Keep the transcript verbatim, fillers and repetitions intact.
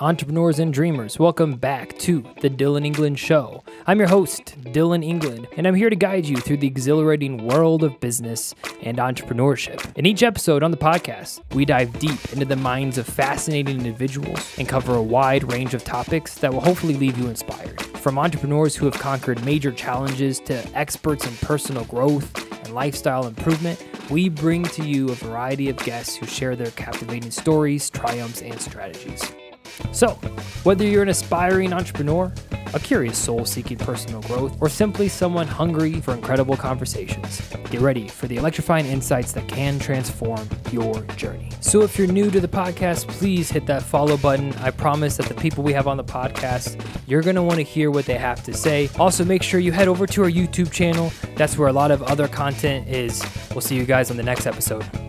entrepreneurs, and dreamers. Welcome back to the Dillon England Show. I'm your host, Dillon England, and I'm here to guide you through the exhilarating world of business and entrepreneurship. In each episode on the podcast, we dive deep into the minds of fascinating individuals and cover a wide range of topics that will hopefully leave you inspired. From entrepreneurs who have conquered major challenges to experts in personal growth and lifestyle improvement, we bring to you a variety of guests who share their captivating stories, triumphs, and strategies. So, whether you're an aspiring entrepreneur, a curious soul seeking personal growth, or simply someone hungry for incredible conversations, get ready for the electrifying insights that can transform your journey. So if you're new to the podcast, please hit that follow button. I promise that the people we have on the podcast, you're going to want to hear what they have to say. Also, make sure you head over to our YouTube channel. That's where a lot of other content is. We'll see you guys on the next episode.